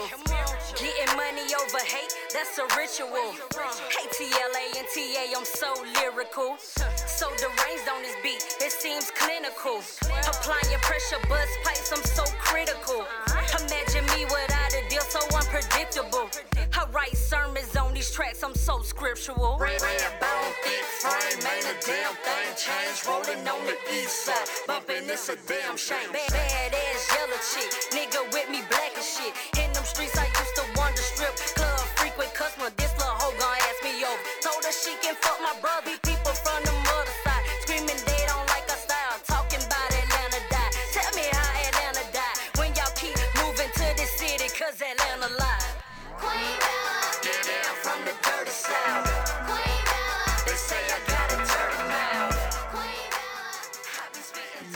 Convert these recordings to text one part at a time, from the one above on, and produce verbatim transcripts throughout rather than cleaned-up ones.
commercials. Getting money over hate, that's a ritual. Hey, T L A and T A, I'm so lyrical. So deranged on this beat, it seems clinical. Applying pressure, buzz pipes, I'm so critical. Imagine me without a deal, so unpredictable. I write sermons on these tracks, I'm so scriptural. Red bone, thick frame, ain't a damn thing changed. Rolling on the east side, bumping, it's a damn shame. Bad, bad ass yellow chick, nigga with me black as shit. In them streets I used to wander, strip club frequent customer. This little hoe gon' ask me over. Told her she can fuck my brother.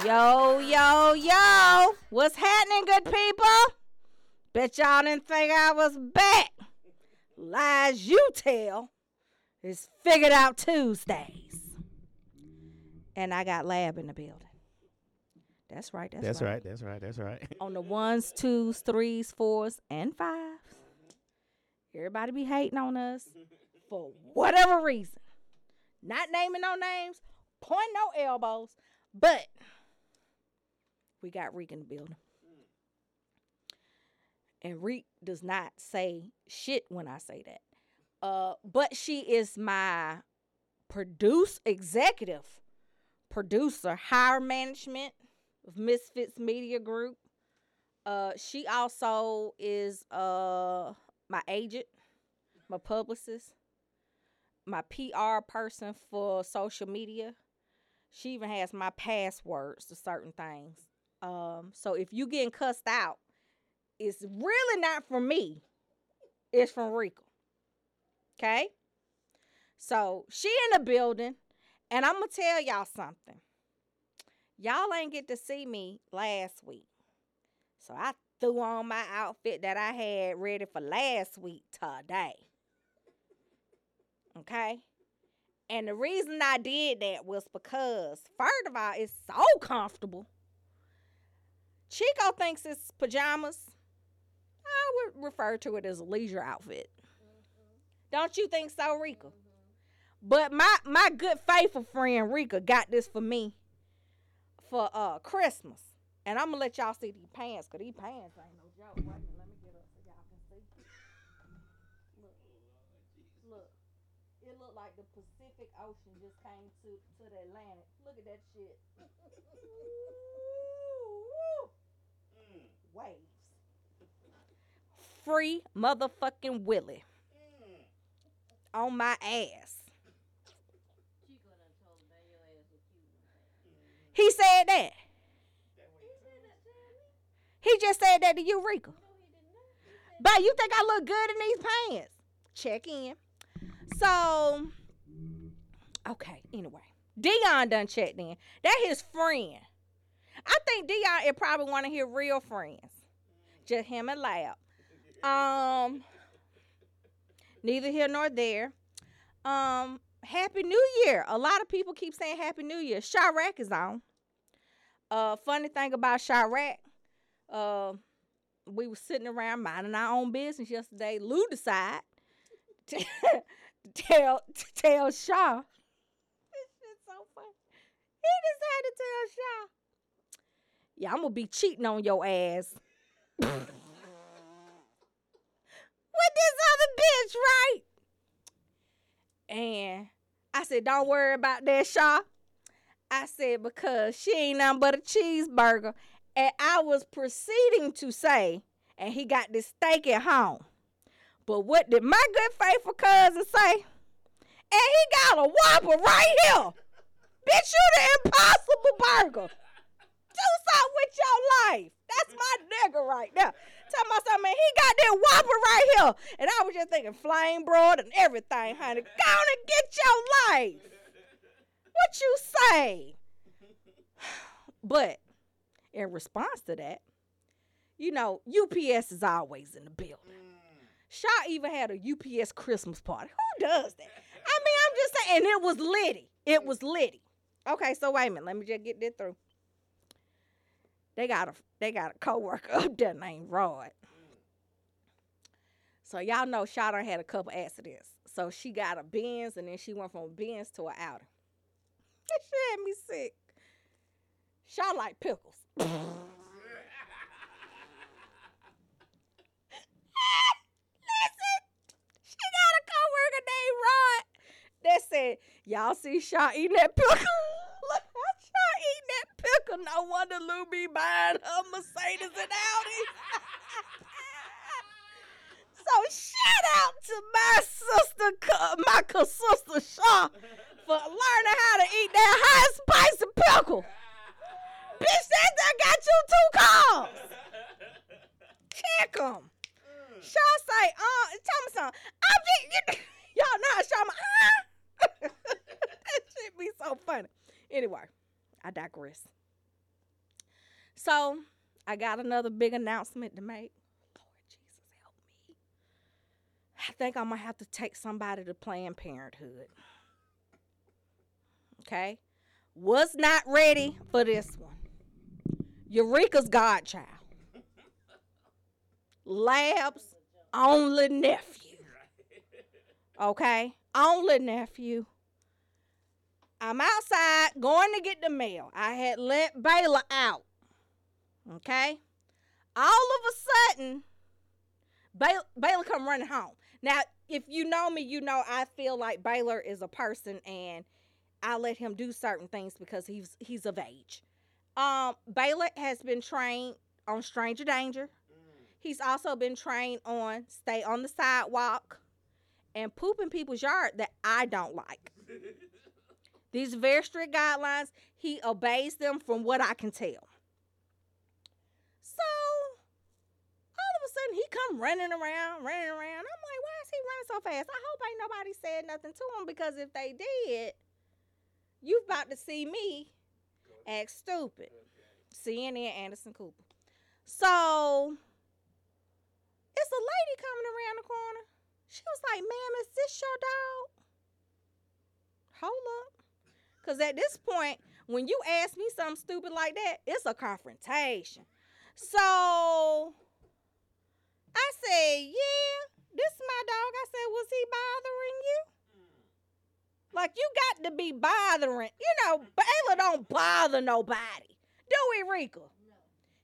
Yo, yo, yo, what's happening, good people? Bet y'all didn't think I was back. Lies you tell is figured out Tuesdays. And I got Lab in the building. That's right, that's, that's right. right. That's right, that's right, that's right. On the ones, twos, threes, fours, and fives. Everybody be hating on us for whatever reason. Not naming no names, pointing no elbows, but... we got Reek in the building. And Reek does not say shit when I say that. Uh, but she is my produce executive, producer, higher management of Misfits Media Group. Uh, she also is uh, my agent, my publicist, my P R person for social media. She even has my passwords to certain things. Um, so if you getting cussed out, it's really not from me. It's from Rico. Okay? So she in the building, and I'm going to tell y'all something. Y'all ain't get to see me last week. So I threw on my outfit that I had ready for last week today. Okay? And the reason I did that was because, first of all, it's so comfortable. Chico thinks it's pajamas. I would refer to it as a leisure outfit. Mm-hmm. Don't you think so, Rika? Mm-hmm. But my, my good, faithful friend, Rika, got this for me for uh, Christmas. And I'm going to let y'all see these pants, because these pants ain't no joke. Wait a minute, let me get up so y'all can see. Look. Look. It look like the Pacific Ocean just came to, to the Atlantic. Look at that shit. Waves. Free motherfucking Willie. Mm. On my ass. He said that. He just said that to you, Rika. But you think I look good in these pants? Check in. So, okay, anyway. Dion done checked in. That his friend. I think Dion is probably one of his real friends. Just him and Lab. Um, neither here nor there. Um, Happy New Year. A lot of people keep saying Happy New Year. Chirac is on. Uh, funny thing about Chirac, uh, we were sitting around minding our own business yesterday. Lou decided to tell, to tell Shaw. This shit's so funny. He decided to tell Shaw. Yeah, I'm going to be cheating on your ass. With this other bitch, right? And I said, don't worry about that, Shaw. I said, because she ain't nothing but a cheeseburger. And I was proceeding to say, and he got this steak at home. But what did my good faithful cousin say? And he got a Whopper right here. Bitch, you the Impossible Burger. Do something with your life. That's my nigga right there. Tell my son, man, he got that Whopper right here. And I was just thinking flame broad and everything, honey. Go on and get your life. What you say? But in response to that, you know, U P S is always in the building. Shaw even had a U P S Christmas party. Who does that? I mean, I'm just saying, and it was litty. It was litty. Okay, so wait a minute. Let me just get that through. They got a they got a coworker up there named Rod. Mm. So y'all know Shawna had a couple accidents. So she got a Benz, and then she went from a Benz to an Audi. That shit had me sick. Shaw like pickles. Listen, she got a coworker named Rod that said, y'all see Shaw eating that pickle? Look how Shaw eating that pickle. No wonder Lou be buying her Mercedes and Audi. So shout out to my sister, my sister Shaw, for learning how to eat that high spice and pickle. Bitch, that done got you two calls. Check them. Shaw say, uh, tell me something. I'm just, you, y'all know how Shaw, huh? That shit be so funny. Anyway, I digress. So, I got another big announcement to make. Lord Jesus, help me. I think I'm going to have to take somebody to Planned Parenthood. Okay? Was not ready for this one. Eureka's godchild. Lab's only nephew. Okay? Only nephew. I'm outside going to get the mail. I had let Baylor out. Okay? All of a sudden, Bay- Baylor come running home. Now, if you know me, you know I feel like Baylor is a person, and I let him do certain things because he's he's of age. Um, Baylor has been trained on Stranger Danger. Mm. He's also been trained on Stay on the Sidewalk and Poop in People's Yard that I don't like. These are very strict guidelines. He obeys them from what I can tell. So, all of a sudden, he come running around, running around. I'm like, why is he running so fast? I hope ain't nobody said nothing to him, because if they did, you about to see me act stupid. C N N Anderson Cooper. So, it's a lady coming around the corner. She was like, ma'am, is this your dog? Hold up. Because at this point, when you ask me something stupid like that, it's a confrontation. So, I said, yeah, this is my dog. I said, was he bothering you? Like, you got to be bothering. You know, Baylor don't bother nobody. Do we, Rika? No.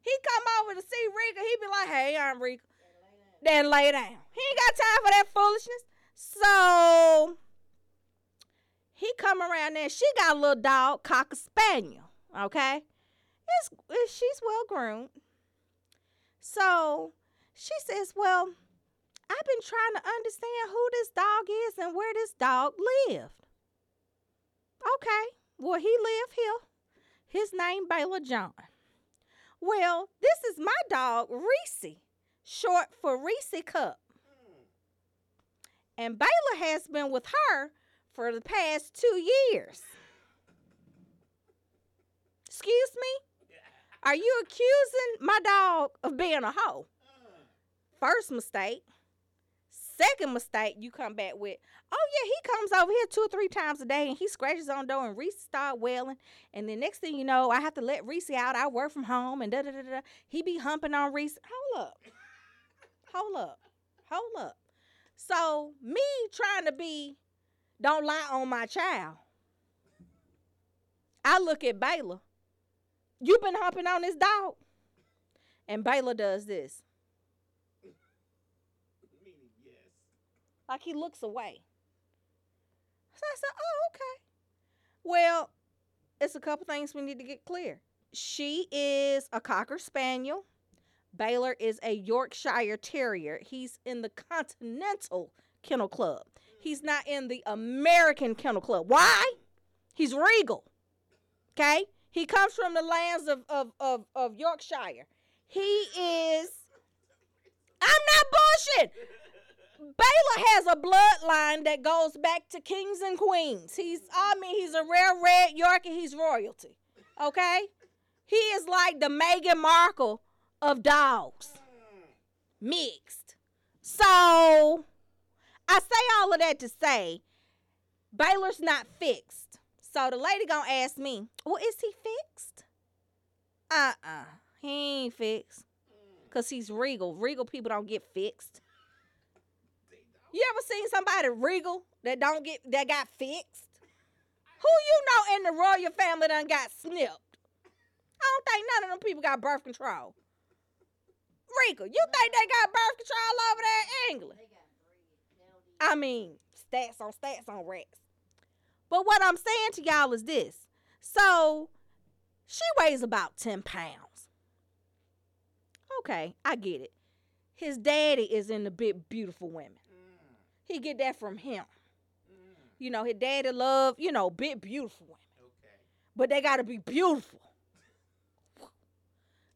He come over to see Rika. He be like, hey, I'm Rika. Then lay, lay down. He ain't got time for that foolishness. So, he come around there. She got a little dog, Cocker Spaniel, okay? It's, it's, she's well-groomed. So, she says, well, I've been trying to understand who this dog is and where this dog lived. Okay, well, he lived here. His name, Baylor John. Well, this is my dog, Reese, short for Reese Cup. And Baylor has been with her for the past two years. Excuse me? Are you accusing my dog of being a hoe? First mistake. Second mistake you come back with, oh, yeah, he comes over here two or three times a day, and he scratches on the door, and Reese start wailing. And the next thing you know, I have to let Reese out. I work from home, and da-da-da-da. He be humping on Reese. Hold up. Hold up. Hold up. So me trying to be don't lie on my child, I look at Baylor. You been humping on this dog. And Baylor does this. Like, he looks away. So I said, oh, okay. Well, it's a couple things we need to get clear. She is a Cocker Spaniel. Baylor is a Yorkshire Terrier. He's in the Continental Kennel Club. He's not in the American Kennel Club. Why? He's regal. Okay? He comes from the lands of, of, of, of Yorkshire. He is... I'm not bullshitting. Baylor has a bloodline that goes back to kings and queens. He's, I mean, he's a rare red Yorkie. He's royalty, okay? He is like the Meghan Markle of dogs, mixed. So, I say all of that to say, Baylor's not fixed. So, the lady gonna ask me, well, is he fixed? Uh-uh, he ain't fixed, because he's regal. Regal people don't get fixed. You ever seen somebody regal that don't get that got fixed? Who you know in the royal family done got snipped? I don't think none of them people got birth control. Regal, you think they got birth control over there in England? I mean, stats on stats on rats. But what I'm saying to y'all is this. So, she weighs about ten pounds. Okay, I get it. His daddy is in the Big Beautiful Women. Mm. He get that from him. Mm. You know, his daddy love, you know, Big Beautiful Women. Okay. But they got to be beautiful.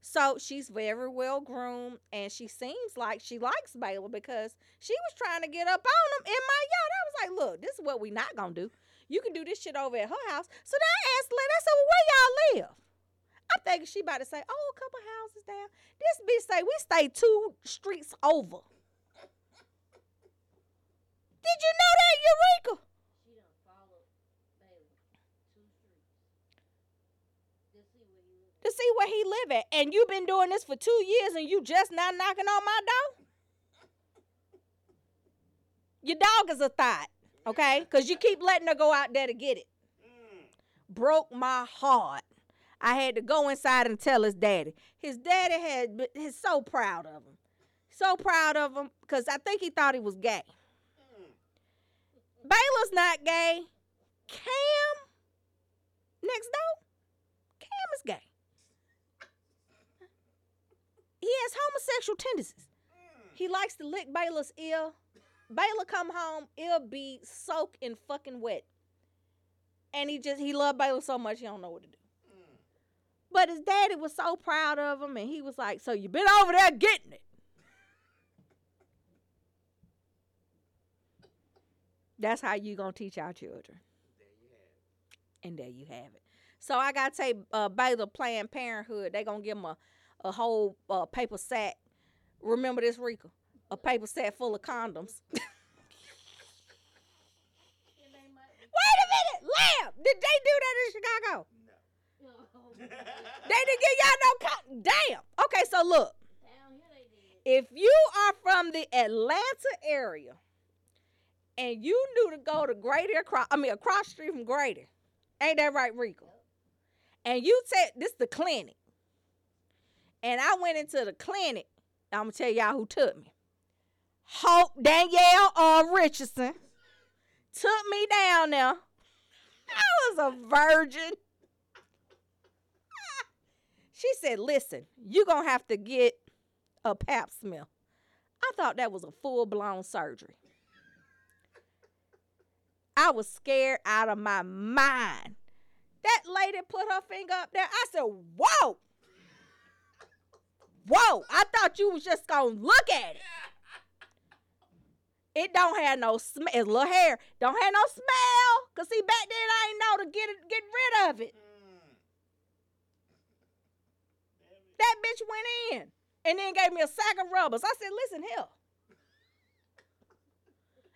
So she's very well groomed, and she seems like she likes Baylor because she was trying to get up on him in my yard. I was like, look, this is what we not going to do. You can do this shit over at her house. So then I asked Lynn, I said, well, where y'all live? I'm thinking she about to say, oh, a couple houses down. This bitch say, we stay two streets over. Did you know that, Eureka? She done followed Baylor two streets. To see where he live at. And you been doing this for two years and you just not knocking on my door? Your dog is a thot, okay? Because you keep letting her go out there to get it. Mm. Broke my heart. I had to go inside and tell his daddy. His daddy had he's so proud of him. So proud of him because I think he thought he was gay. Mm. Baylor's not gay. Cam, next door, Cam is gay. He has homosexual tendencies. He likes to lick Baylor's ear. Baylor come home, ear be soaked and fucking wet. And he just, he loved Baylor so much, he don't know what to do. Mm. But his daddy was so proud of him, and he was like, so you been over there getting it. That's how you gonna teach our children. There you have it. And there you have it. So I gotta take uh, Baylor Planned Parenthood. They gonna give him a a whole uh, paper sack. Remember this, Rika? A paper sack full of condoms. Wait a minute, Lamb! Did they do that in Chicago? No. They didn't give y'all no condoms? Damn! Okay, so look. Down here they did. If you are from the Atlanta area and you knew to go to Grady, across, I mean across the street from Grady, ain't that right, Rika? Nope. And you said, this is the clinic. And I went into the clinic. I'm going to tell y'all who took me. Hope Danielle R. Richardson took me down there. I was a virgin. She said, listen, you're going to have to get a pap smear. I thought that was a full-blown surgery. I was scared out of my mind. That lady put her finger up there. I said, whoa. Whoa, I thought you was just going to look at it. It don't have no smell. It's little hair. Don't have no smell. Because, see, back then I ain't know to get it, get rid of it. Mm. That bitch went in and then gave me a sack of rubbers. I said, listen here.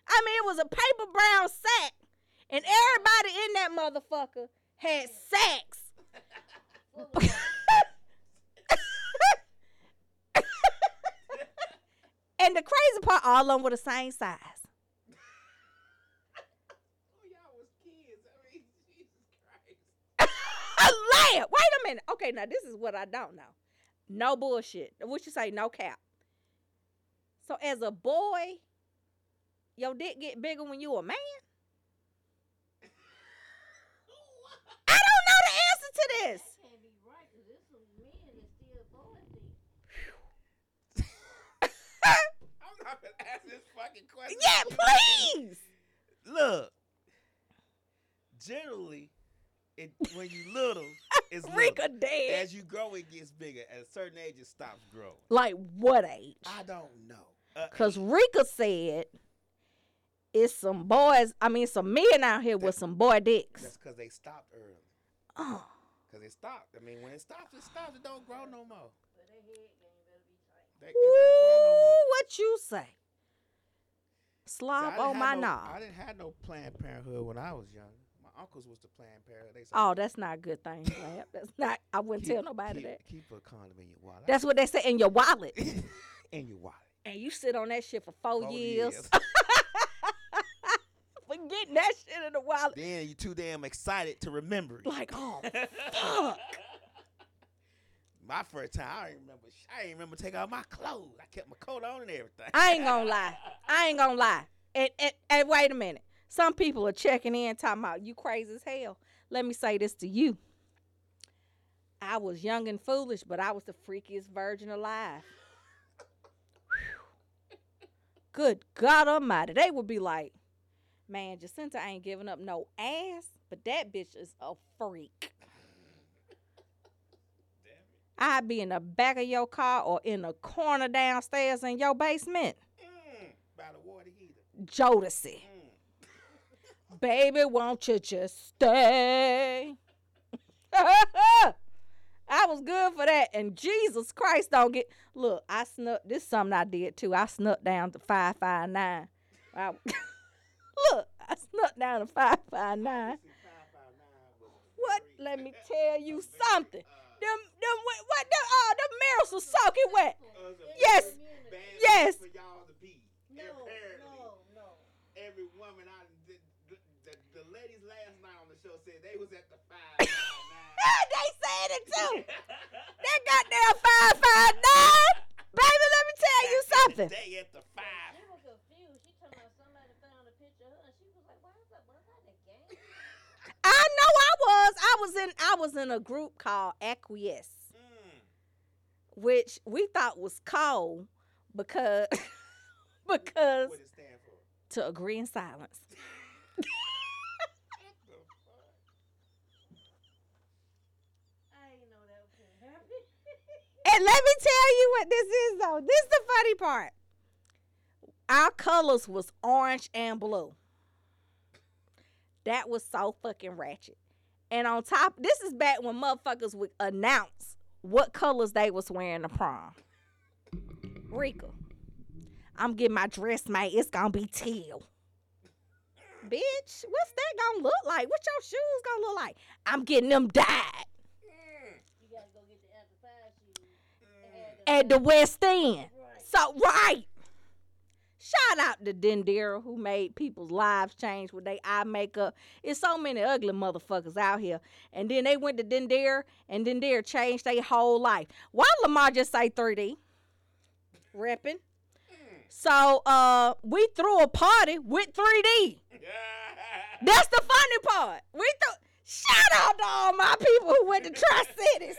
I mean, it was a paper brown sack. And everybody in that motherfucker had sacks. And the crazy part, all of them were the same size. Oh, y'all was kids. I mean, Jesus Christ. I laughed. Wait a minute. Okay, now this is what I don't know. No bullshit. What you say? No cap. So as a boy, your dick get bigger when you a man? I don't know the answer to this. That can't be right, because this was men and still boy dick. I'm not gonna ask this fucking question. Yeah, please. Look, generally, it, when you little, it's Rika little. Dead. As you grow, it gets bigger. At a certain age, it stops growing. Like what age? I don't know. Uh, Cause Rika said, "It's some boys. I mean, some men out here with some boy dicks." That's because they stopped early. Oh. Cause it stopped. I mean, when it stops, it stops. It don't grow no more. But they head game better be tight. They, they ooh, what you say? Slob so on my no, knob. I didn't have no Planned Parenthood when I was young. My uncles was the Planned Parenthood. They said, oh, that's not a good thing, Slab. That's not. I wouldn't keep, tell nobody keep, that. Keep a condom in your wallet. That's what they say, in your wallet. In your wallet. And you sit on that shit for four, four years. years. getting that shit in a while. Then you too damn excited to remember it. Like, oh, fuck. My first time, I didn't remember. I didn't remember taking out my clothes. I kept my coat on and everything. I ain't gonna lie. I ain't gonna lie. And, and, and wait a minute. Some people are checking in, talking about you crazy as hell. Let me say this to you. I was young and foolish, but I was the freakiest virgin alive. Good God Almighty. They would be like, man, Jacinta ain't giving up no ass, but that bitch is a freak. I'd be in the back of your car or in the corner downstairs in your basement. Mm, by the water heater. Jodeci. Mm. Baby, won't you just stay? I was good for that. And Jesus Christ, don't get... Look, I snuck... This is something I did, too. I snuck down to five five nine. I, look, I snuck down to five five nine. What? Let me tell you something. Them, them, what? Them, oh, them mirrors were soaking wet. Yes. Yes. For y'all to be. No, no, no. Every woman I... The ladies last night on the show said they was at the five five nine. They said it too. That goddamn five five nine, baby. Let me tell you something. They at the five. She was confused. She told me somebody found a picture of her, and she was like, "Why was that? Was that the game?" I know I was. I was in. I was in a group called Acquiesce, mm. which we thought was cold because because what does it stand for? To agree in silence. And let me tell you what this is, though. This is the funny part. Our colors was orange and blue. That was so fucking ratchet. And on top, this is back when motherfuckers would announce what colors they was wearing to prom. Rika, I'm getting my dress made. It's going to be teal. Bitch, what's that going to look like? What your shoes going to look like? I'm getting them dyed. At the West End. Right. So, right. Shout out to Dendera who made people's lives change with their eye makeup. It's so many ugly motherfuckers out here. And then they went to Dendera, and Dendera changed their whole life. Why Lamar just say three D? Reppin'. So, uh, we threw a party with three D. That's the funny part. We threw... Shout out to all my people who went to Tri-Cities.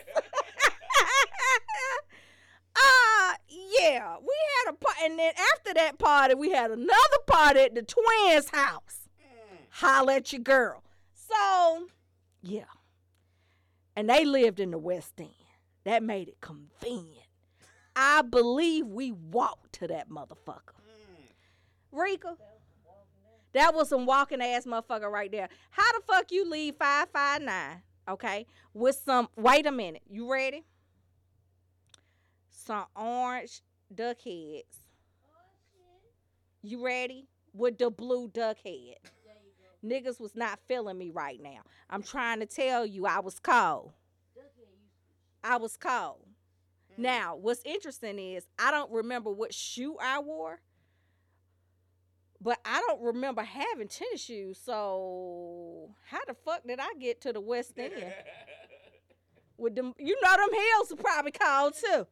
Uh, yeah, we had a party, and then after that party, we had another party at the twins' house. Mm. Holla at your girl. So, yeah. And they lived in the West End. That made it convenient. I believe we walked to that motherfucker. Mm. Rika, that was some walking-ass motherfucker right there. How the fuck you leave five five nine, okay, with some, wait a minute, you ready? Some orange duck heads. You ready? With the blue duck head. Niggas was not feeling me right now. I'm trying to tell you, I was cold. I was cold. Mm-hmm. Now, what's interesting is I don't remember what shoe I wore, but I don't remember having tennis shoes. So how the fuck did I get to the West End? With them, you know them heels are probably cold too.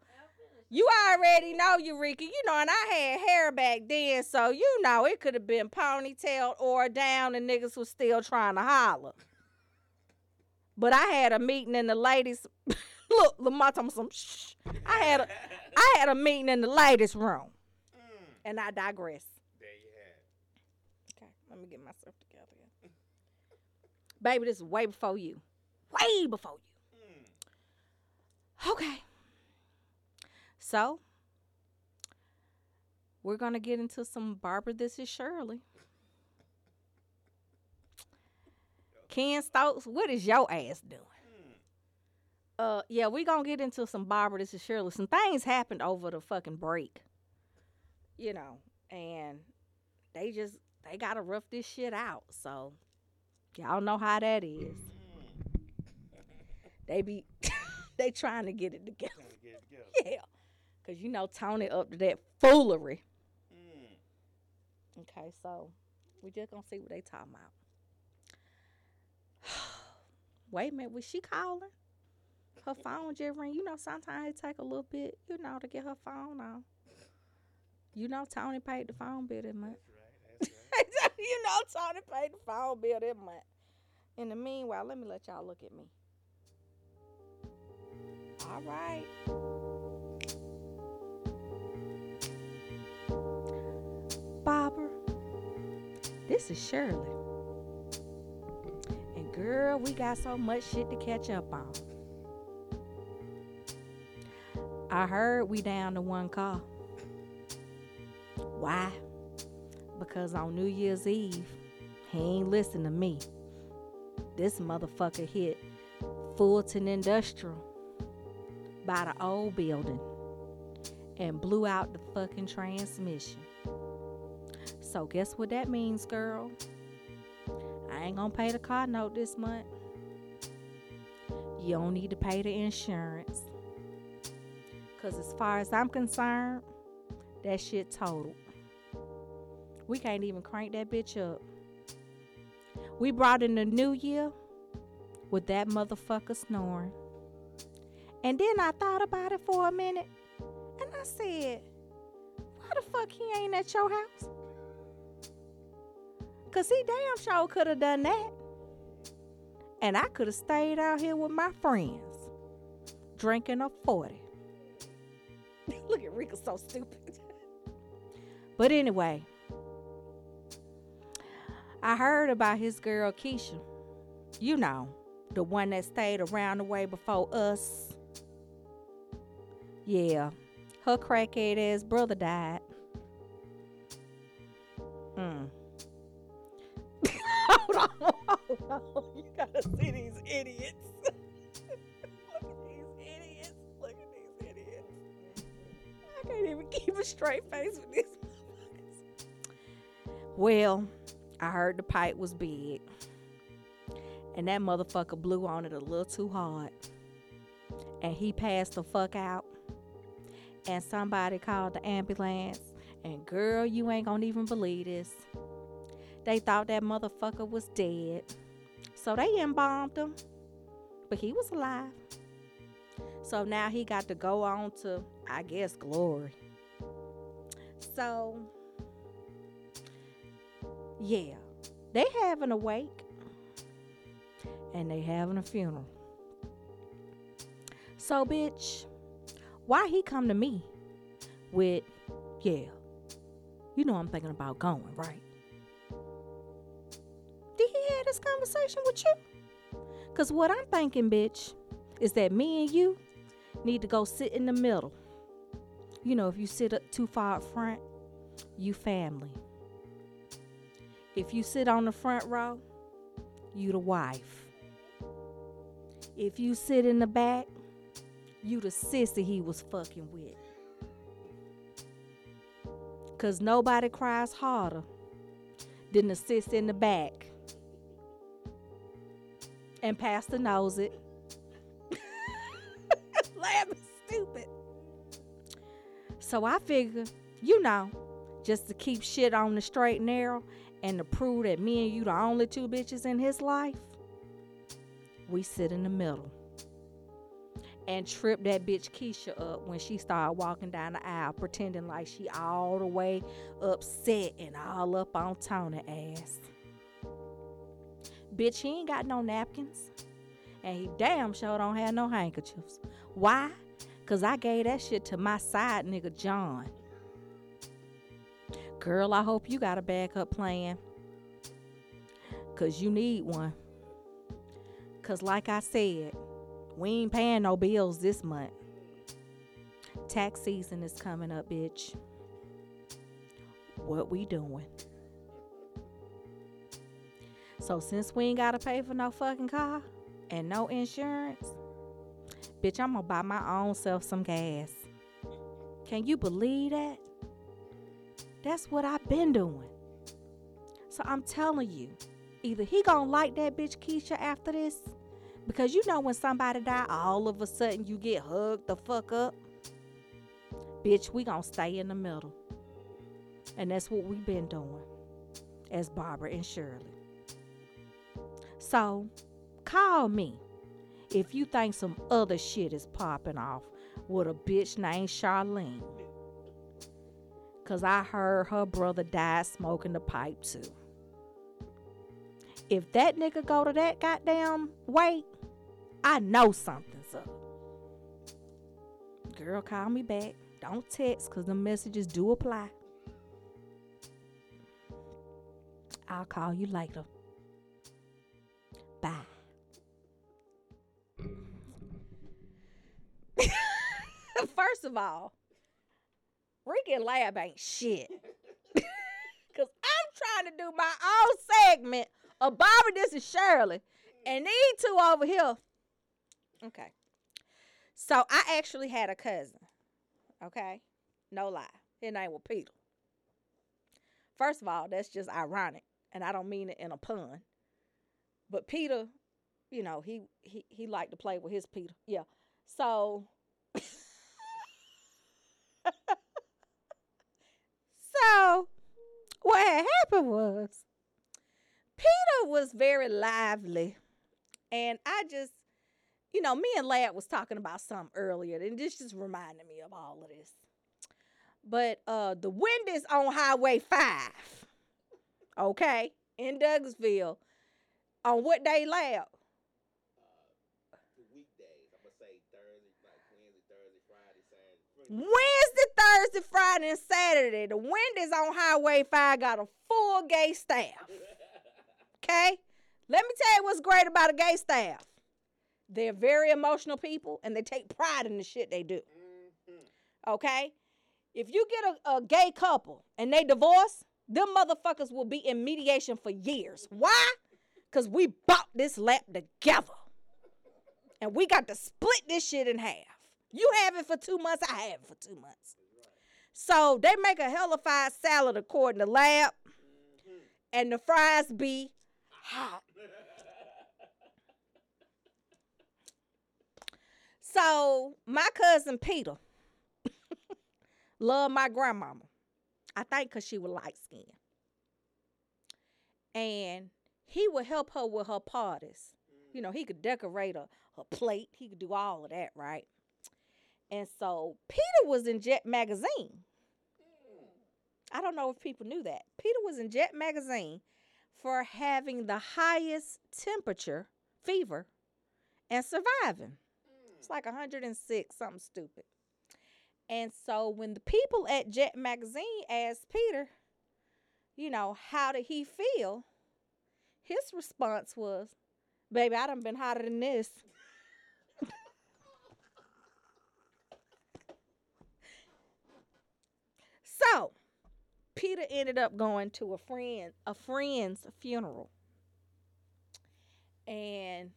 You already know, Eureka. You know, and I had hair back then, so you know it could have been ponytailed or down, and niggas was still trying to holler. But I had a meeting in the ladies. Look, Lamar, I'm some shh. I had a, I had a meeting in the ladies' room, mm. and I digress. There you have. Okay, let me get myself together. Baby, this is way before you, way before you. Mm. Okay. So, we're going to get into some Barbara, This Is Shirley. Ken Stokes, what is your ass doing? Uh, yeah, we're going to get into some Barbara, This Is Shirley. Some things happened over the fucking break, you know, and they just, they got to rough this shit out. So, y'all know how that is. They be, they trying to get it together. Yeah. Because, you know, Tony up to that foolery. Mm. Okay, so we just going to see what they talking about. wait a minute, was she calling? Her phone just rang. You know, sometimes it take a little bit, you know, to get her phone on. You know, Tony paid the phone bill that month. That's right, that's right. You know, Tony paid the phone bill that month. In the meanwhile, let me let y'all look at me. All right. Barbara, this is Shirley. And girl, we got so much shit to catch up on. I heard we down to one car. Why? Because on New Year's Eve, he ain't listen to me. This motherfucker hit Fulton Industrial by the old building and blew out the fucking transmission. So guess what that means, girl? I ain't gonna pay the car note this month. You don't need to pay the insurance. Because as far as I'm concerned, that shit totaled. We can't even crank that bitch up. We brought in the new year with that motherfucker snoring. And then I thought about it for a minute. And I said, why the fuck he ain't at your house? Because he damn sure could have done that. And I could have stayed out here with my friends, drinking a forty. Look at Rika, so stupid. But anyway, I heard about his girl Keisha. You know, the one that stayed around the way before us. Yeah, her crackhead ass brother died. Mm. Hold on, hold on. You gotta see these idiots. I can't even keep a straight face with this. Well, I heard the pipe was big. And that motherfucker blew on it a little too hard. And he passed the fuck out. And somebody called the ambulance. And girl, you ain't gonna even believe this. They thought that motherfucker was dead. So they embalmed him. But he was alive. So now he got to go on to, I guess, glory. So, yeah, they having a wake and they having a funeral. So, bitch, why he come to me with, yeah, you know I'm thinking about going, right? Did he have this conversation with you? Because what I'm thinking, bitch, is that me and you need to go sit in the middle. You know, if you sit up too far up front, you family. If you sit on the front row, you the wife. If you sit in the back, you the sissy he was fucking with. Cause nobody cries harder than the sissy in the back. And Pastor knows it. Laughing stupid. So I figure, you know, just to keep shit on the straight and narrow and to prove that me and you the only two bitches in his life, we sit in the middle and trip that bitch Keisha up when she started walking down the aisle pretending like she all the way upset and all up on Tony ass. Bitch, he ain't got no napkins and he damn sure don't have no handkerchiefs. Why? Because I gave that shit to my side nigga, John. Girl, I hope you got a backup plan. Because you need one. Because like I said, we ain't paying no bills this month. Tax season is coming up, bitch. What we doing? So since we ain't got to pay for no fucking car and no insurance, bitch, I'm gonna buy my own self some gas. Can you believe that? That's what I've been doing. So I'm telling you, either he gonna like that bitch Keisha after this, because you know when somebody die, all of a sudden you get hugged the fuck up. Bitch, we gonna stay in the middle. And that's what we've been doing as Barbara and Shirley. So Call me if you think some other shit is popping off with a bitch named Charlene. Because I heard her brother died smoking the pipe too. If that nigga go to that goddamn weight, I know something's up. Girl, call me back. Don't text, because the messages do apply. I'll call you later. Bye. First of all, Ricky Lab ain't shit. Because I'm trying to do my own segment of Bobby, this is Shirley. And these two over here. Okay. So I actually had a cousin. Okay? No lie. His name was Peter. First of all, that's just ironic. And I don't mean it in a pun. But Peter, you know, he he, he liked to play with his Peter. Yeah. So... So, what had happened was, Peter was very lively, and I just, you know, me and Lad was talking about something earlier, and this just reminded me of all of this. But uh, the wind is on Highway five, okay, in Douglasville, on what day, Lad? Wednesday, Thursday, Friday, and Saturday. The wind is on Highway five. Got a full gay staff. Okay? Let me tell you what's great about a gay staff. They're very emotional people, and they take pride in the shit they do. Okay? If you get a, a gay couple and they divorce, them motherfuckers will be in mediation for years. Why? Because we bought this lap together. And we got to split this shit in half. You have it for two months, I have it for two months. So they make a hellified salad according to Lab, and the fries be hot. So my cousin Peter loved my grandmama, I think because she was light-skinned. And he would help her with her parties. You know, he could decorate her, her plate. He could do all of that, right? And so Peter was in Jet Magazine. I don't know if people knew that. Peter was in Jet Magazine for having the highest temperature, fever, and surviving. It's like one hundred six, something stupid. And so when the people at Jet Magazine asked Peter, you know, how did he feel? His response was, baby, I done been hotter than this. So, Peter ended up going to a friend, a friend's funeral. And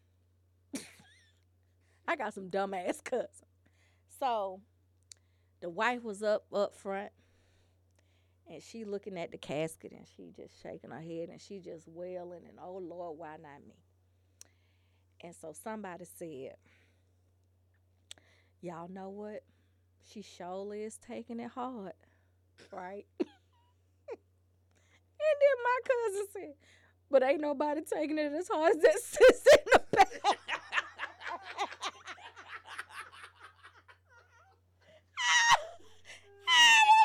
I got some dumbass cousins. So, the wife was up, up front. And she looking at the casket and she just shaking her head and she just wailing and, oh, Lord, why not me? And so somebody said, y'all know what? She surely is taking it hard. Right? And then my cousin said, but ain't nobody taking it as hard as that sis in the back. That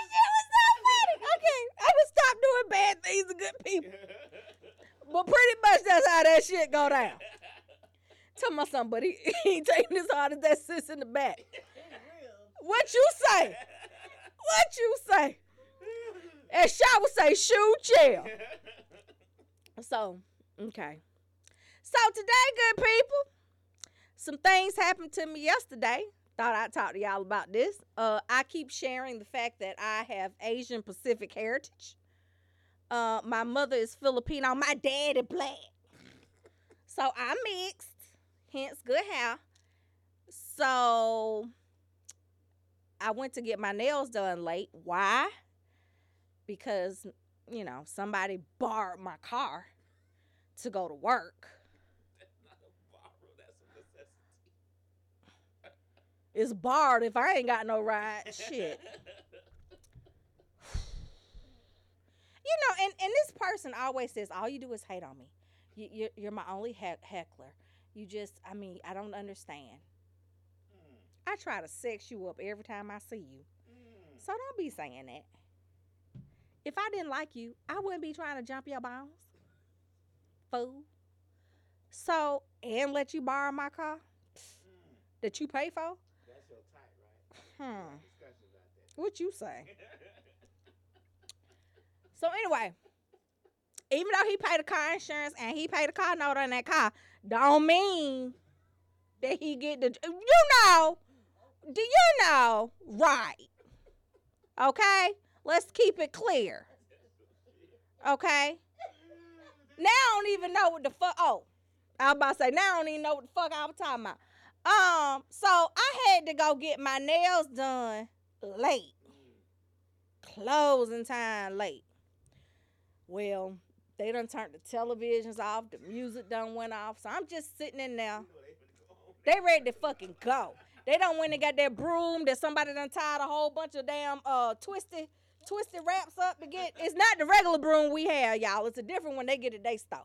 shit was so funny. Okay, I'm gonna stop doing bad things to good people. But pretty much that's how that shit go down. Tell my son, but he, he ain't taking it as hard as that sis in the back. What you say? What you say? And Shaw would say, shoot, chill. So, okay. So today, good people, some things happened to me yesterday. Thought I'd talk to y'all about this. Uh, I keep sharing the fact that I have Asian Pacific heritage. Uh, my mother is Filipino. My dad is black. So I'm mixed, hence good hair. So... I went to get my nails done late. Why? Because, you know, somebody borrowed my car to go to work. That's not a borrow. That's a necessity. It's borrowed if I ain't got no ride. Shit. You know, and, and this person always says, all you do is hate on me. You, you're, you're my only he- heckler. You just, I mean, I don't understand. Mm. I try to sex you up every time I see you. Mm. So don't be saying that. If I didn't like you, I wouldn't be trying to jump your bones. Fool. So, and let you borrow my car mm. that you pay for? That's your type, right? Hmm. What you say? So anyway, even though he paid the car insurance and he paid the car note on that car, don't mean that he get the, you know, do you know, right? Okay? Let's keep it clear. Okay? Now I don't even know what the fuck, oh, I was about to say, now I don't even know what the fuck I was talking about. Um, so I had to go get my nails done late. Closing time late. Well, they done turned the televisions off. The music done went off. So I'm just sitting in there. They ready to fucking go. They done went and got that broom that somebody done tied a whole bunch of damn uh twisted, twisted wraps up to get. It's not the regular broom we have, y'all. It's a different one. They get it, they store.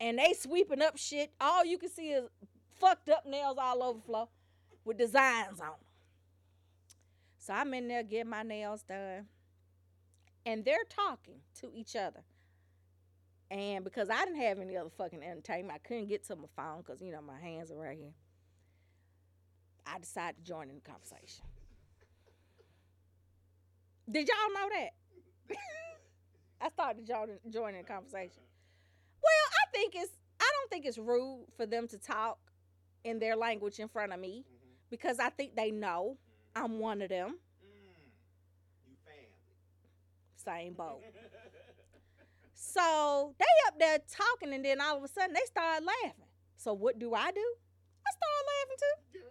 And they sweeping up shit. All you can see is fucked up nails all over the floor with designs on them. So I'm in there getting my nails done. And they're talking to each other. And because I didn't have any other fucking entertainment, I couldn't get to my phone because, you know, my hands are right here. I decided to join in the conversation. Did y'all know that? I started joining, joining the conversation. Well, I think it's, I don't think it's rude for them to talk in their language in front of me mm-hmm. because I think they know mm-hmm. I'm one of them. Same boat. So they up there talking, and then all of a sudden they start laughing. So what do I do? I start laughing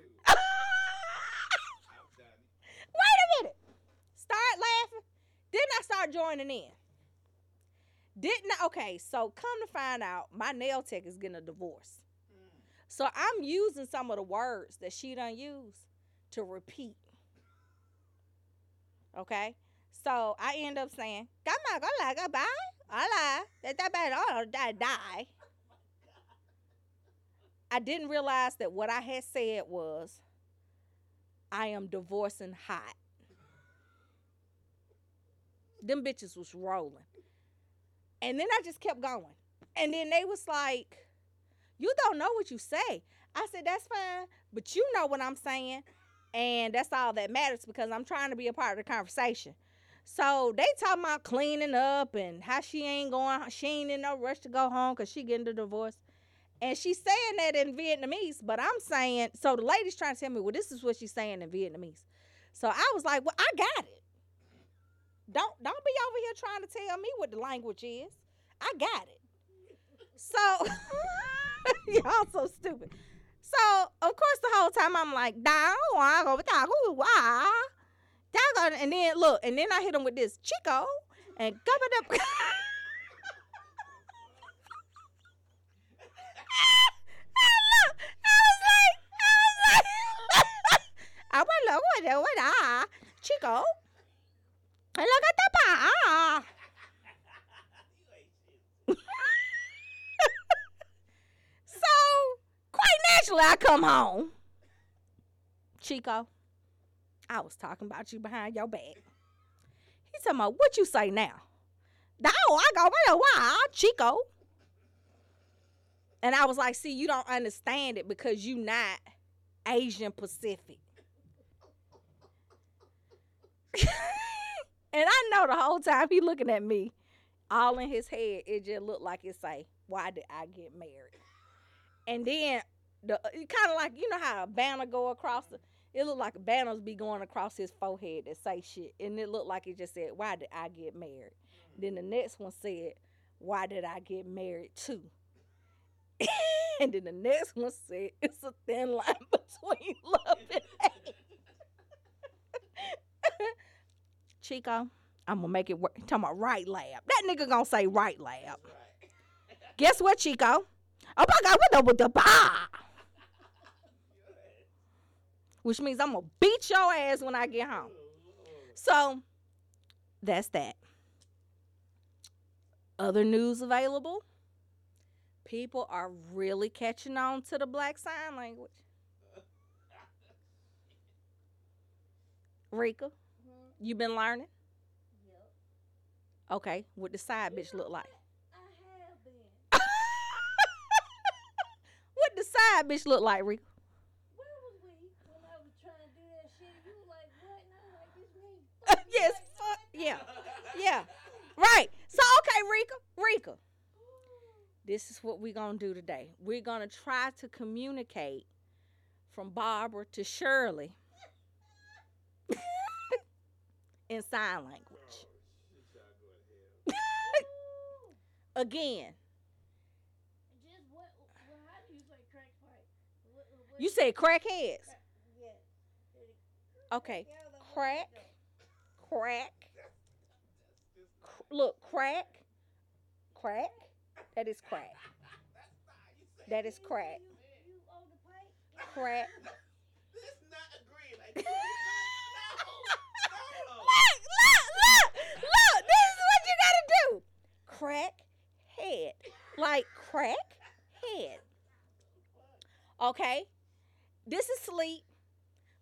too. Wait a minute. Start laughing. Then I start joining in. Didn't I? Okay, so come to find out, my nail tech is getting a divorce. Mm. So I'm using some of the words that she done used to repeat. Okay? So I end up saying, "Come on, go like a bye, I that that bad, oh die die." I didn't realize that what I had said was, "I am divorcing hot." Them bitches was rolling, and then I just kept going, and then they was like, "You don't know what you say." I said, "That's fine, but you know what I'm saying, and that's all that matters because I'm trying to be a part of the conversation." So they talking about cleaning up and how she ain't going, she ain't in no rush to go home because she getting the divorce. And she's saying that in Vietnamese, but I'm saying, so the lady's trying to tell me, well, this is what she's saying in Vietnamese. So I was like, well, I got it. Don't don't be over here trying to tell me what the language is. I got it. So, y'all so stupid. So, of course, the whole time I'm like, down, I go, go, why? And then look, and then I hit him with this Chico and gobbled up. I was like, I was like, I was like, Chico. I look at the pa. So quite naturally, I come home. Chico, I was talking about you behind your back. He talking about what you say now. No, I go, well, why, Chico? And I was like, see, you don't understand it because you not Asian Pacific. And I know the whole time he looking at me, all in his head, it just looked like it say, why did I get married? And then, the kind of like, you know how a banner go across the, it looked like banners be going across his forehead that say shit. And it looked like it just said, why did I get married? Then the next one said, why did I get married to? And then the next one said, it's a thin line between love and hate. Chico, I'm going to make it work. I'm talking about right lab. That nigga going to say right lab. Right. Guess what, Chico? Oh, my God, what the, what the, bah! Which means I'm going to beat your ass when I get home. So, that's that. Other news available. people are really catching on to the black sign language. Rika, mm-hmm. you been learning? Yep. Okay, what the side bitch look like? I have been. What the side bitch look like, Rika? Where was we when I was trying to do that shit? You were like, what? And I was like, this mean fuck. Yes, fuck. Yeah. Yeah. Right. So, okay, Rika. Rika. This is what we're going to do today. We're going to try to communicate from Barbara to Shirley in sign language. Oh, Again. Just what, well, how do you say crack pipe? What, what you said crackheads. Crack, yeah. Okay. Crack. Crack. Cr- look, crack. Crack. That is crack. That is crack. Crack. This not agree like this. No, no. Look, look, look, look. This is what you gotta do. Crack head, like crack head. Okay. This is sleep,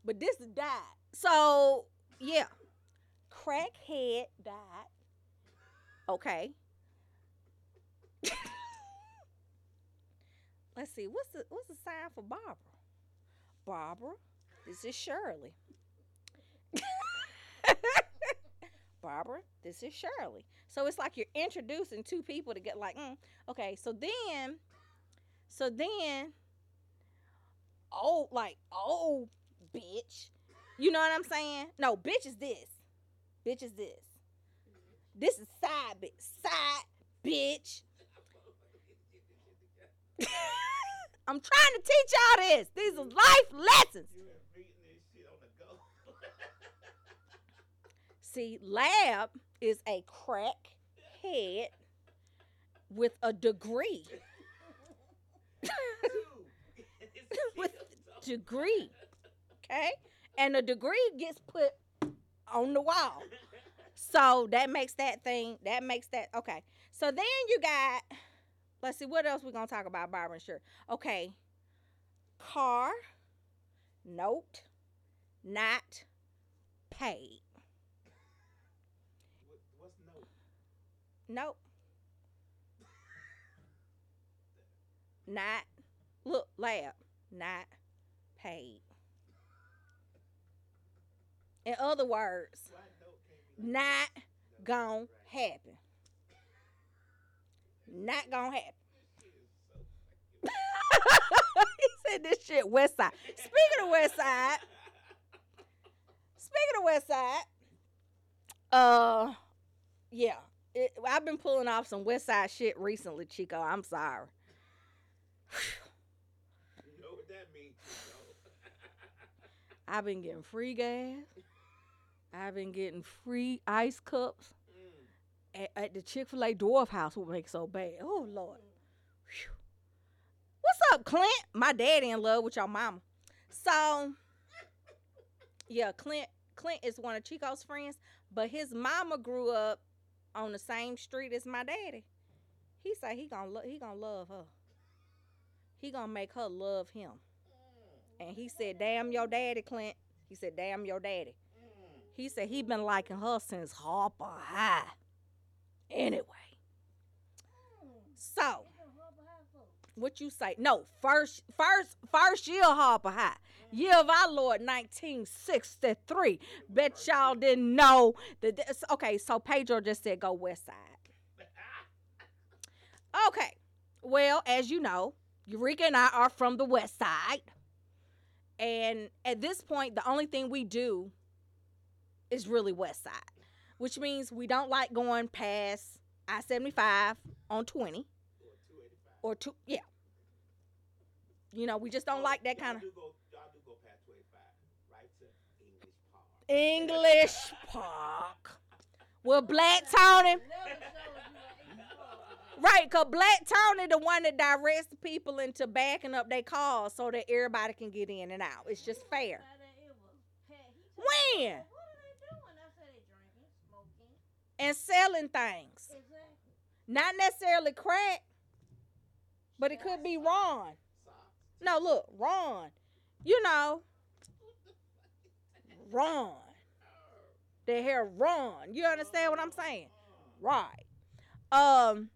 but this is died. So yeah, crack head died. Okay. Let's see, what's the what's the sign for Barbara? Barbara, this is Shirley. Barbara, this is Shirley. So it's like you're introducing two people to get like, mm. okay, so then, so then, oh, like, oh, bitch. You know what I'm saying? No, bitch is this. Bitch is this. This is side bitch. Side bitch. I'm trying to teach y'all this. These are life lessons. You been beating this shit on the go. See, lab is a crack head with a degree. With a degree. Okay? And a degree gets put on the wall. So that makes that thing, that makes that, okay. So then you got... Let's see, what else we're going to talk about, Barbara and Shirley? Okay. Car, note, not paid. What, what's note? Nope. Not, look, lab, not paid. In other words, not gonna happen. Not gonna happen. He said this shit West Side. Speaking of West Side, speaking of West Side, uh, yeah, it, I've been pulling off some West Side shit recently, Chico. I'm sorry. You know what that means? I've been getting free gas. I've been getting free ice cups. At, at the Chick-fil-A dwarf house would make so bad. Oh, Lord. Whew. What's up, Clint? My daddy in love with your mama. So, yeah, Clint Clint is one of Chico's friends, but his mama grew up on the same street as my daddy. He say he gonna, lo- he gonna love her. He gonna make her love him. And he said, damn your daddy, Clint. He said, damn your daddy. He said he been liking her since Harper High. Anyway, so what you say? No, first, first, first year Harper High, year of our Lord nineteen sixty-three. Bet y'all didn't know that. This, okay, so Pedro just said go West Side. Okay, well as you know, Eureka and I are from the West Side, and at this point, the only thing we do is really West Side. Which means we don't like going past I seventy-five on twenty. Or two eighty-five. Or two, yeah. You know, we just don't oh, like that kind of. Y'all do go past two eighty-five, right to English Park. English Park. Well, Black Tony. Right, because Black Tony the one that directs the people into backing up their cars so that everybody can get in and out. It's just fair. When? And selling things. Exactly. Not necessarily crack. But it could be Ron. No, look, Ron. You know, Ron. Their hair Ron. You understand what I'm saying? Right. Um.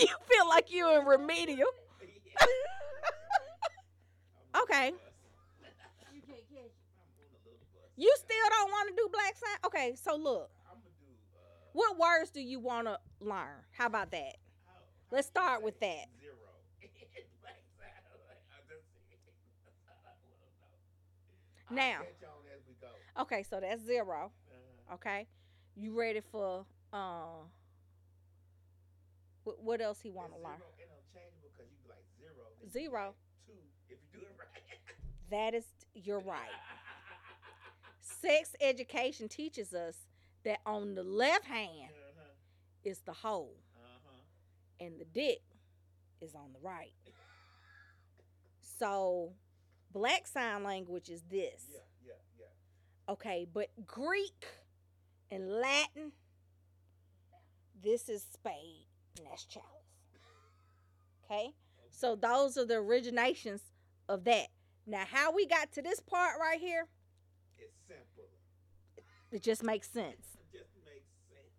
You feel like you in remedial. Okay. You still don't want to do black sign? Okay, so look. What words do you want to learn? How about that? Let's start with that. Zero. Now. Okay, so that's zero. Okay. You ready for... Uh, What, what else he want to learn? Zero. Two, if you do it right. That is, you're right. Sex education teaches us that on the left hand uh-huh. is the hole, uh-huh. and the dick is on the right. So, black sign language is this. Yeah, yeah, yeah. Okay, but Greek and Latin, this is spade. And that's chalice. Okay? So those are the originations of that. Now, how we got to this part right here? It's simple. It just makes sense. It just makes sense.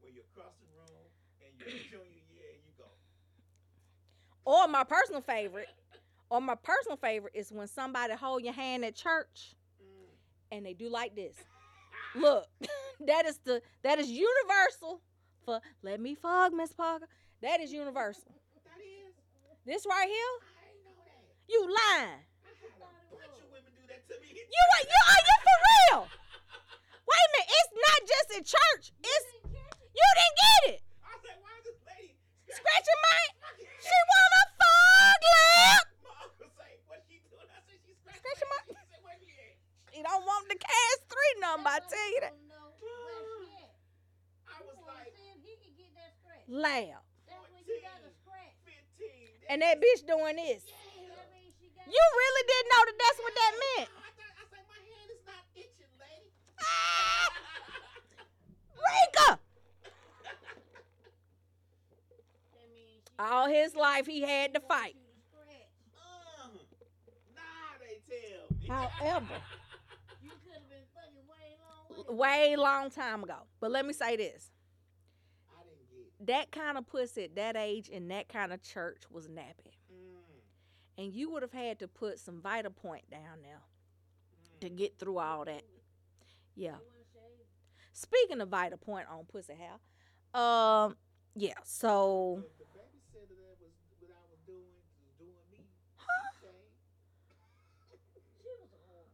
When you're crossing the room and you're junior year and you go. Or my personal favorite. Or my personal favorite is when somebody hold your hand at church mm. and they do like this. Look, that is the that is universal. For, let me fuck, Miss Parker. That is universal. That is. This right here? I ain't know that. You lying. I had a bunch of women do that to me. You are you, are you for real? Wait a minute. It's not just in church. It's you didn't get it. You didn't get it. I was like, why is this lady scratching my? She wanna fuck, lap. My uncle say, what she doing? I said, she scratching my. She said, where she at? She don't want the cash three number. I tell you that. Loud. And that bitch doing this. You really didn't know that that's what that meant. I said, my hand is not itching, lady. Rika! All his life he had to fight. However, you could have been fucking way long. Way long time ago. But let me say this. That kind of pussy at that age in that kind of church was nappy. Mm. And you would have had to put some Vita Point down there mm. to get through all that. Yeah. Speaking of Vita Point on pussy hair, um, yeah, so. The babysitter that was what I was doing was doing me. Huh? She was a whore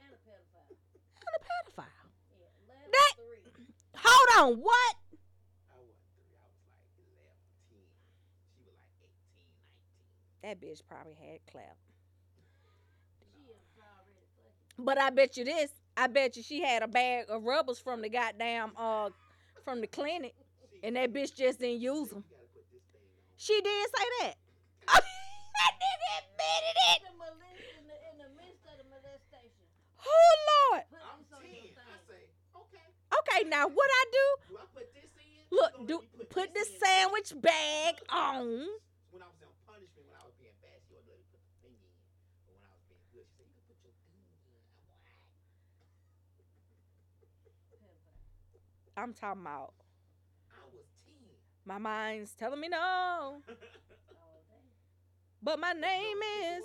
and a pedophile. And a pedophile. Yeah, that, three. Hold on, what? That bitch probably had clap. But I bet you this. I bet you she had a bag of rubbers from the goddamn, uh, from the clinic. And that bitch just didn't use them. She did say that. I didn't admit it. In the midst of the molestation. Oh, Lord. Okay, now what I do? Look, do put this sandwich bag on. I'm talking about. I was ten. My mind's telling me no. But my name is,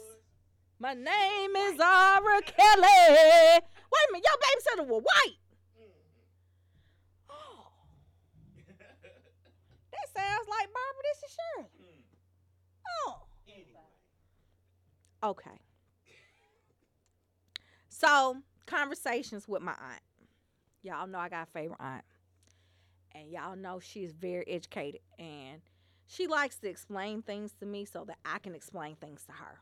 my name is Zara Kelly. Wait a minute, your babysitter was white. Oh, that sounds like Barbara. This is Shirley. Oh. Okay. So conversations with my aunt. Y'all know I got a favorite aunt. And y'all know she's very educated, and she likes to explain things to me so that I can explain things to her.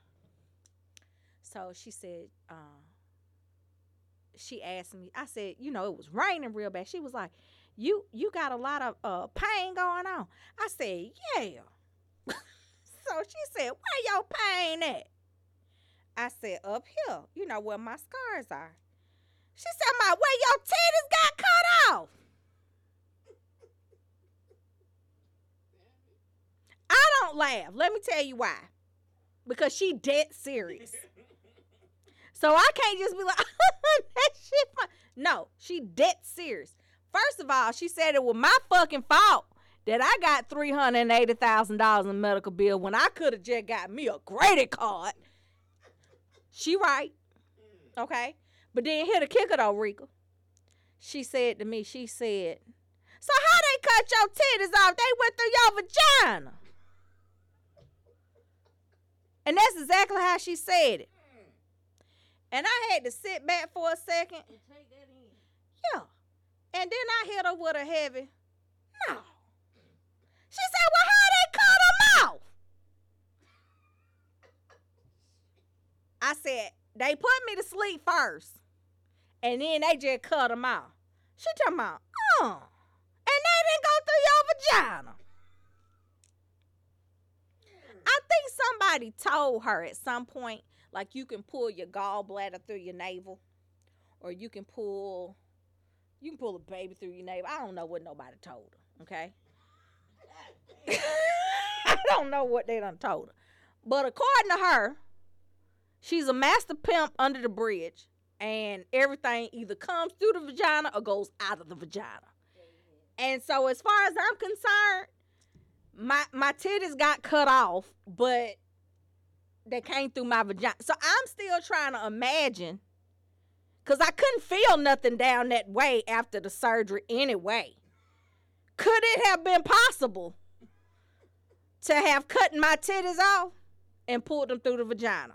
So she said, uh, she asked me, I said, you know, it was raining real bad. She was like, you you got a lot of uh, pain going on. I said, yeah. So she said, where your pain at? I said, up here, you know, where my scars are. She said, my, where your titties got cut mouth. I don't laugh. Let me tell you why. Because she dead serious. So I can't just be like, oh, that shit. My... No, she dead serious. First of all, she said it was my fucking fault that I got three hundred eighty thousand dollars in medical bill when I could have just got me a credit card. She right. Okay. But then here the kicker though, Rika. She said to me, she said, so how they cut your titties off? They went through your vagina. And that's exactly how she said it. And I had to sit back for a second. And take that in. Yeah. And then I hit her with a heavy, no. She said, well, how they cut them off? I said, they put me to sleep first. And then they just cut them off. She talking about, oh. And they didn't go through your vagina. I think somebody told her at some point, like you can pull your gallbladder through your navel. Or you can pull, you can pull a baby through your navel. I don't know what nobody told her, okay? I don't know what they done told her. But according to her, she's a master pimp under the bridge. And everything either comes through the vagina or goes out of the vagina. And so as far as I'm concerned, my my titties got cut off, but they came through my vagina. So I'm still trying to imagine, because I couldn't feel nothing down that way after the surgery anyway. Could it have been possible to have cut my titties off and pulled them through the vagina?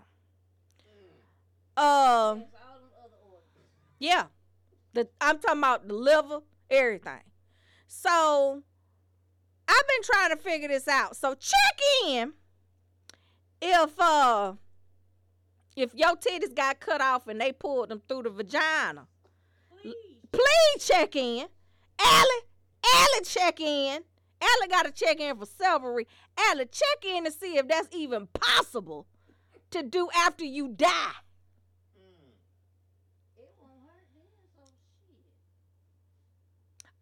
Uh, yeah. The, I'm talking about the liver, everything. So I've been trying to figure this out. So check in if uh if your titties got cut off and they pulled them through the vagina. Please, please check in. Allie, Allie check in. Allie got to check in for celery. Allie, check in to see if that's even possible to do after you die.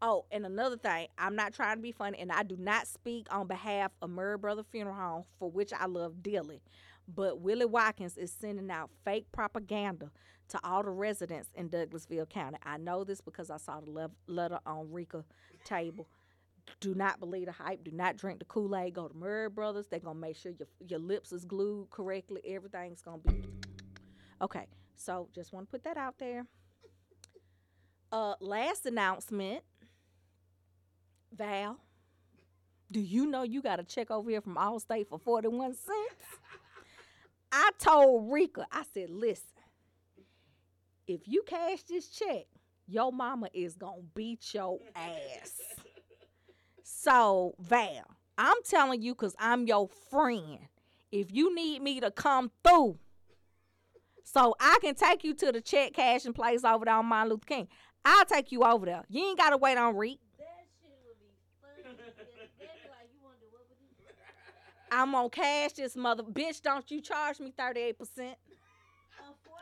Oh, and another thing, I'm not trying to be funny, and I do not speak on behalf of Murray Brother Funeral Home, for which I love dearly. But Willie Watkins is sending out fake propaganda to all the residents in Douglasville County. I know this because I saw the love letter on Rika's table. Do not believe the hype. Do not drink the Kool-Aid. Go to Murray Brothers. They're going to make sure your, your lips is glued correctly. Everything's going to be... Okay, so just want to put that out there. Uh, last announcement. Val, do you know you got a check over here from Allstate for forty-one cents? I told Rika, I said, listen, if you cash this check, your mama is going to beat your ass. So, Val, I'm telling you because I'm your friend. If you need me to come through so I can take you to the check cashing place over there on Martin Luther King, I'll take you over there. You ain't got to wait on Rika. I'm gonna cash this mother. Bitch, don't you charge me thirty-eight percent.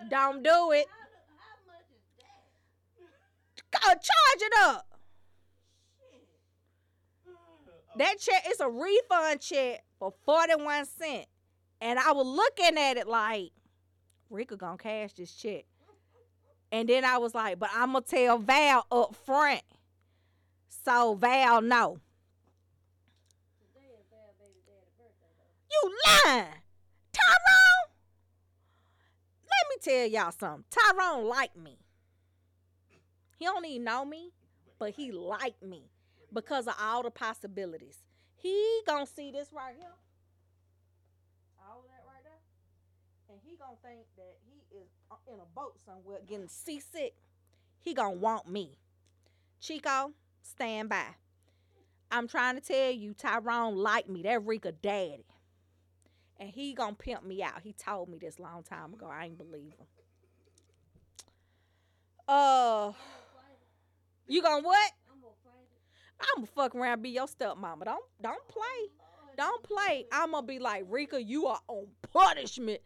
Don't do it. How, how much is that? Go, charge it up. Shit. That check is a refund check for forty-one cents. And I was looking at it like, Rika gonna cash this check. And then I was like, but I'm gonna tell Val up front. So Val, no. You lying. Tyrone, let me tell y'all something. Tyrone liked me. He don't even know me, but he liked me because of all the possibilities. He gonna see this right here, all that right there, and he gonna think that he is in a boat somewhere getting seasick. He gonna want me. Chico, stand by. I'm trying to tell you, Tyrone liked me. That Rika daddy. And he gonna pimp me out. He told me this long time ago. I ain't believe him. Uh, you gonna what? I'm gonna fuck around and be your stepmama. Don't don't play. Don't play. I'm gonna be like, Rika, you are on punishment.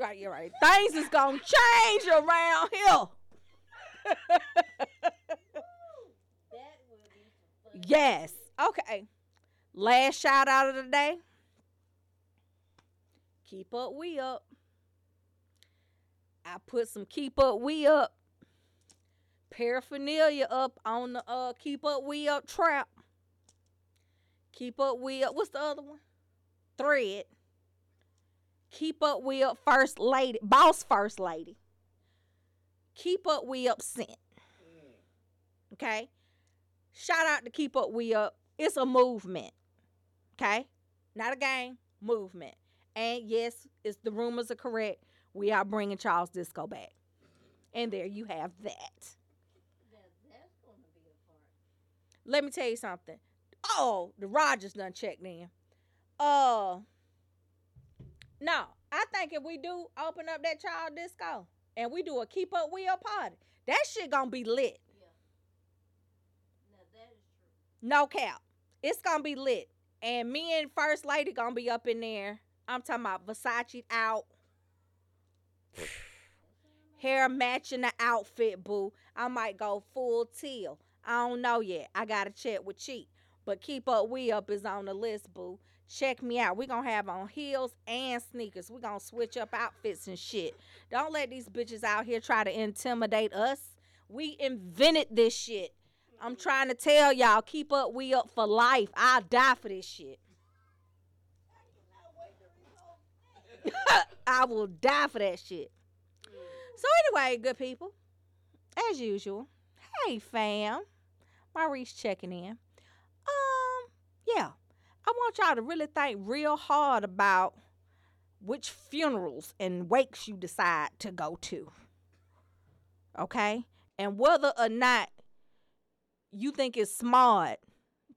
Right, you're right. Things is gonna change around here. Yes. Okay. Last shout out of the day. Keep up, we up. I put some keep up, we up paraphernalia up on the uh keep up, we up trap. Keep up, we up. What's the other one? Thread. Keep up, we up first lady, boss first lady. Keep up, we up scent. Okay. Shout out to keep up, we up. It's a movement. Okay. Not a game. Movement. And yes, it's the rumors are correct. We are bringing Charles Disco back. And there you have that. Now, that's going to be a part. Let me tell you something. Oh, the Rogers done checked in. Uh, no, I think if we do open up that Charles Disco and we do a keep up wheel party, that shit going to be lit. Yeah. Now, that is true. No cap. It's going to be lit. And me and First Lady going to be up in there. I'm talking about Versace out. Hair matching the outfit, boo. I might go full teal. I don't know yet. I gotta check with Cheek. But keep up, we up is on the list, boo. Check me out. We gonna have on heels and sneakers. We gonna switch up outfits and shit. Don't let these bitches out here try to intimidate us. We invented this shit. I'm trying to tell y'all, keep up, we up for life. I'll die for this shit. I will die for that shit. So anyway, good people, as usual, hey fam, Maurice checking in. Um, yeah, I want y'all to really think real hard about which funerals and wakes you decide to go to, okay? And whether or not you think it's smart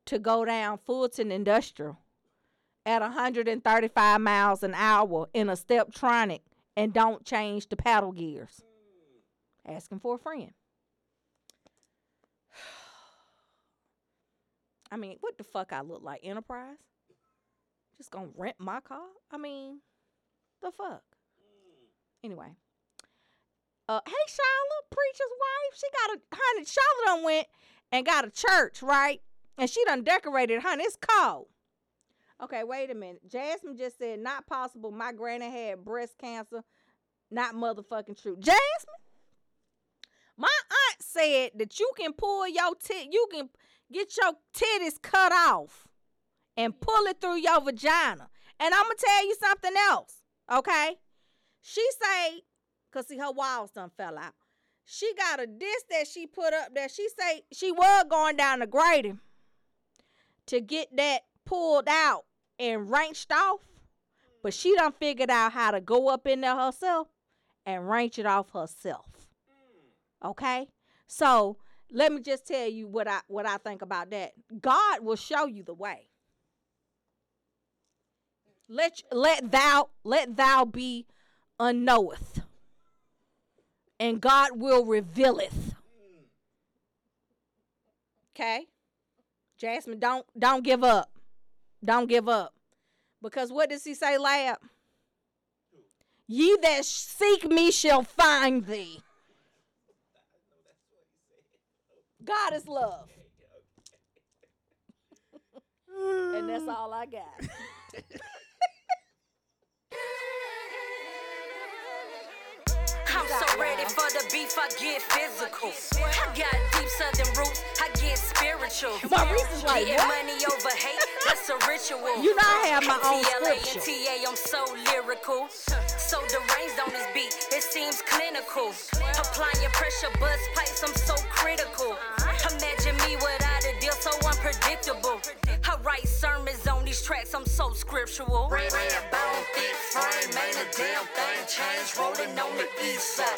to go down Fulton Industrial at one hundred thirty-five miles an hour in a Steptronic and don't change the paddle gears. Asking for a friend. I mean, what the fuck I look like, Enterprise? Just gonna rent my car? I mean, the fuck? Anyway. Uh, hey, Shyla, preacher's wife. She got a, honey, Shyla done went and got a church, right? And she done decorated, honey, it's cold. Okay, wait a minute. Jasmine just said, not possible. My granny had breast cancer. Not motherfucking true. Jasmine? My aunt said that you can pull your tit, you can get your titties cut off and pull it through your vagina. And I'm going to tell you something else, okay? She say, because see, her walls done fell out. She got a disc that she put up there. She say she was going down the grating to get that pulled out and wrenched off, but she done figured out how to go up in there herself and wrench it off herself. Okay? So let me just tell you what I what I think about that. God will show you the way. Let let thou let thou be unknoweth, and God will revealeth. Okay? Jasmine, don't don't give up. Don't give up. Because what does he say, Lab? Ye that seek me shall find thee. God is love. And that's all I got. I'm so ready for the beef, I get physical. I got deep southern roots, I get spiritual. Maurice is like, what? Money over hate, that's a ritual. You know I have my own scripture. T A I'm so lyrical. So deranged on this beat, it seems clinical. Applying pressure, buzz pipes, I'm so critical. Imagine me without a deal, so unpredictable. I write sermons on these tracks, I'm so scriptural. Red, red, bone, thick frame, ain't a damn thing changed, rolling on the east side.